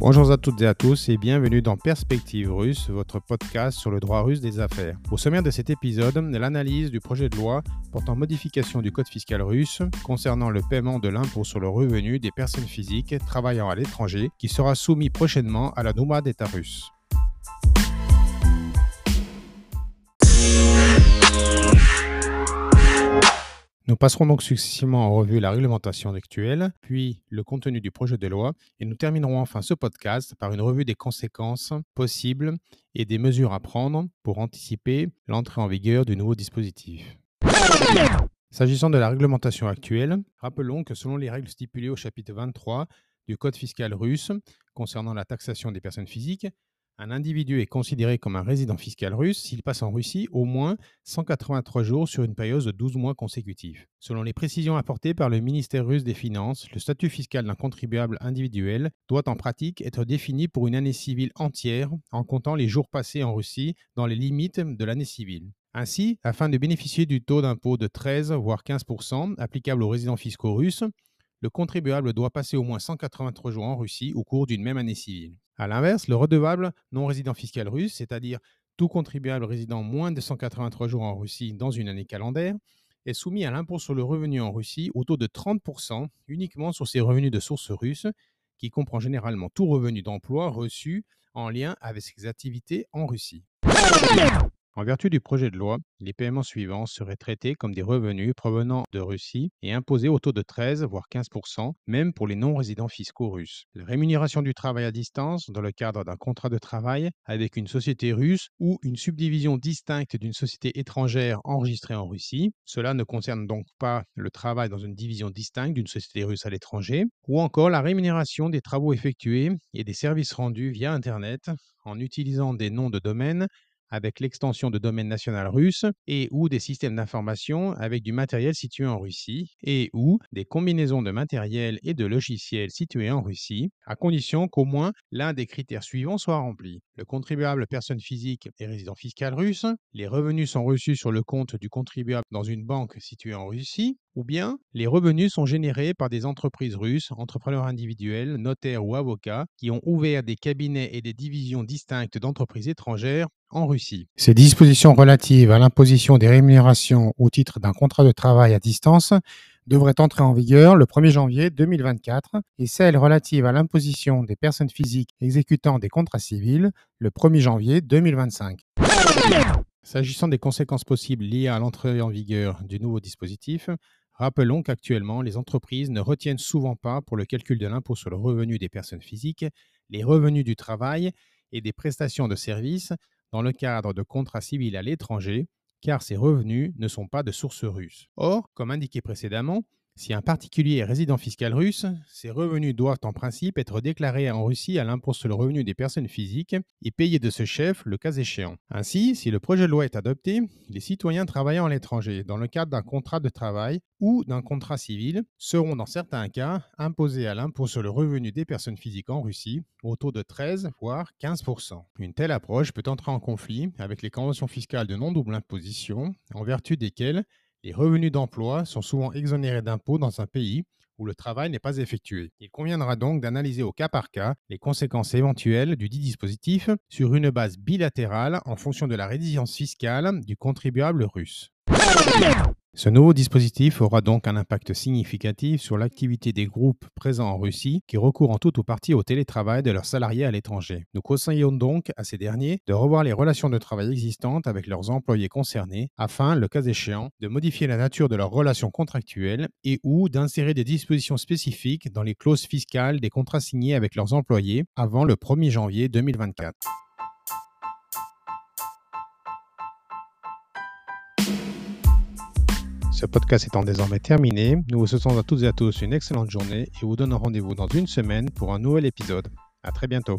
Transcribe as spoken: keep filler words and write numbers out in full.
Bonjour à toutes et à tous et bienvenue dans Perspectives russes, votre podcast sur le droit russe des affaires. Au sommaire de cet épisode, l'analyse du projet de loi portant modification du code fiscal russe concernant le paiement de l'impôt sur le revenu des personnes physiques travaillant à l'étranger qui sera soumis prochainement à la Douma d'État russe. Nous passerons donc successivement en revue la réglementation actuelle, puis le contenu du projet de loi, et nous terminerons enfin ce podcast par une revue des conséquences possibles et des mesures à prendre pour anticiper l'entrée en vigueur du nouveau dispositif. S'agissant de la réglementation actuelle, rappelons que selon les règles stipulées au chapitre vingt-trois du Code fiscal russe concernant la taxation des personnes physiques, un individu est considéré comme un résident fiscal russe s'il passe en Russie au moins cent quatre-vingt-trois jours sur une période de douze mois consécutifs. Selon les précisions apportées par le ministère russe des Finances, le statut fiscal d'un contribuable individuel doit en pratique être défini pour une année civile entière en comptant les jours passés en Russie dans les limites de l'année civile. Ainsi, afin de bénéficier du taux d'impôt de treize voire quinze pour cent applicable aux résidents fiscaux russes, le contribuable doit passer au moins cent quatre-vingt-trois jours en Russie au cours d'une même année civile. A l'inverse, le redevable non résident fiscal russe, c'est-à-dire tout contribuable résident moins de cent quatre-vingt-trois jours en Russie dans une année calendaire, est soumis à l'impôt sur le revenu en Russie au taux de trente pour cent uniquement sur ses revenus de source russe, qui comprend généralement tout revenu d'emploi reçu en lien avec ses activités en Russie. En vertu du projet de loi, les paiements suivants seraient traités comme des revenus provenant de Russie et imposés au taux de treize voire quinze pour cent, même pour les non-résidents fiscaux russes. La rémunération du travail à distance dans le cadre d'un contrat de travail avec une société russe ou une subdivision distincte d'une société étrangère enregistrée en Russie. Cela ne concerne donc pas le travail dans une division distincte d'une société russe à l'étranger. Ou encore la rémunération des travaux effectués et des services rendus via Internet en utilisant des noms de domaines avec l'extension de domaine national russe et ou des systèmes d'information avec du matériel situé en Russie et ou des combinaisons de matériel et de logiciels situés en Russie, à condition qu'au moins l'un des critères suivants soit rempli. Le contribuable personne physique et résident fiscal russe, les revenus sont reçus sur le compte du contribuable dans une banque située en Russie, ou bien les revenus sont générés par des entreprises russes, entrepreneurs individuels, notaires ou avocats qui ont ouvert des cabinets et des divisions distinctes d'entreprises étrangères en Russie. Ces dispositions relatives à l'imposition des rémunérations au titre d'un contrat de travail à distance devraient entrer en vigueur le premier janvier deux mille vingt-quatre et celles relatives à l'imposition des personnes physiques exécutant des contrats civils le premier janvier deux mille vingt-cinq. S'agissant des conséquences possibles liées à l'entrée en vigueur du nouveau dispositif, rappelons qu'actuellement, les entreprises ne retiennent souvent pas, pour le calcul de l'impôt sur le revenu des personnes physiques, les revenus du travail et des prestations de services dans le cadre de contrats civils à l'étranger, car ces revenus ne sont pas de source russe. Or, comme indiqué précédemment, si un particulier est résident fiscal russe, ses revenus doivent en principe être déclarés en Russie à l'impôt sur le revenu des personnes physiques et payés de ce chef le cas échéant. Ainsi, si le projet de loi est adopté, les citoyens travaillant à l'étranger dans le cadre d'un contrat de travail ou d'un contrat civil seront dans certains cas imposés à l'impôt sur le revenu des personnes physiques en Russie au taux de treize voire quinze pour cent. Une telle approche peut entrer en conflit avec les conventions fiscales de non-double imposition en vertu desquelles les revenus d'emploi sont souvent exonérés d'impôts dans un pays où le travail n'est pas effectué. Il conviendra donc d'analyser au cas par cas les conséquences éventuelles du dit dispositif sur une base bilatérale en fonction de la résidence fiscale du contribuable russe. Ce nouveau dispositif aura donc un impact significatif sur l'activité des groupes présents en Russie qui recourent en tout ou partie au télétravail de leurs salariés à l'étranger. Nous conseillons donc à ces derniers de revoir les relations de travail existantes avec leurs employés concernés afin, le cas échéant, de modifier la nature de leurs relations contractuelles et ou d'insérer des dispositions spécifiques dans les clauses fiscales des contrats signés avec leurs employés avant le premier janvier deux mille vingt-quatre. Ce podcast étant désormais terminé, nous vous souhaitons à toutes et à tous une excellente journée et vous donnons rendez-vous dans une semaine pour un nouvel épisode. À très bientôt.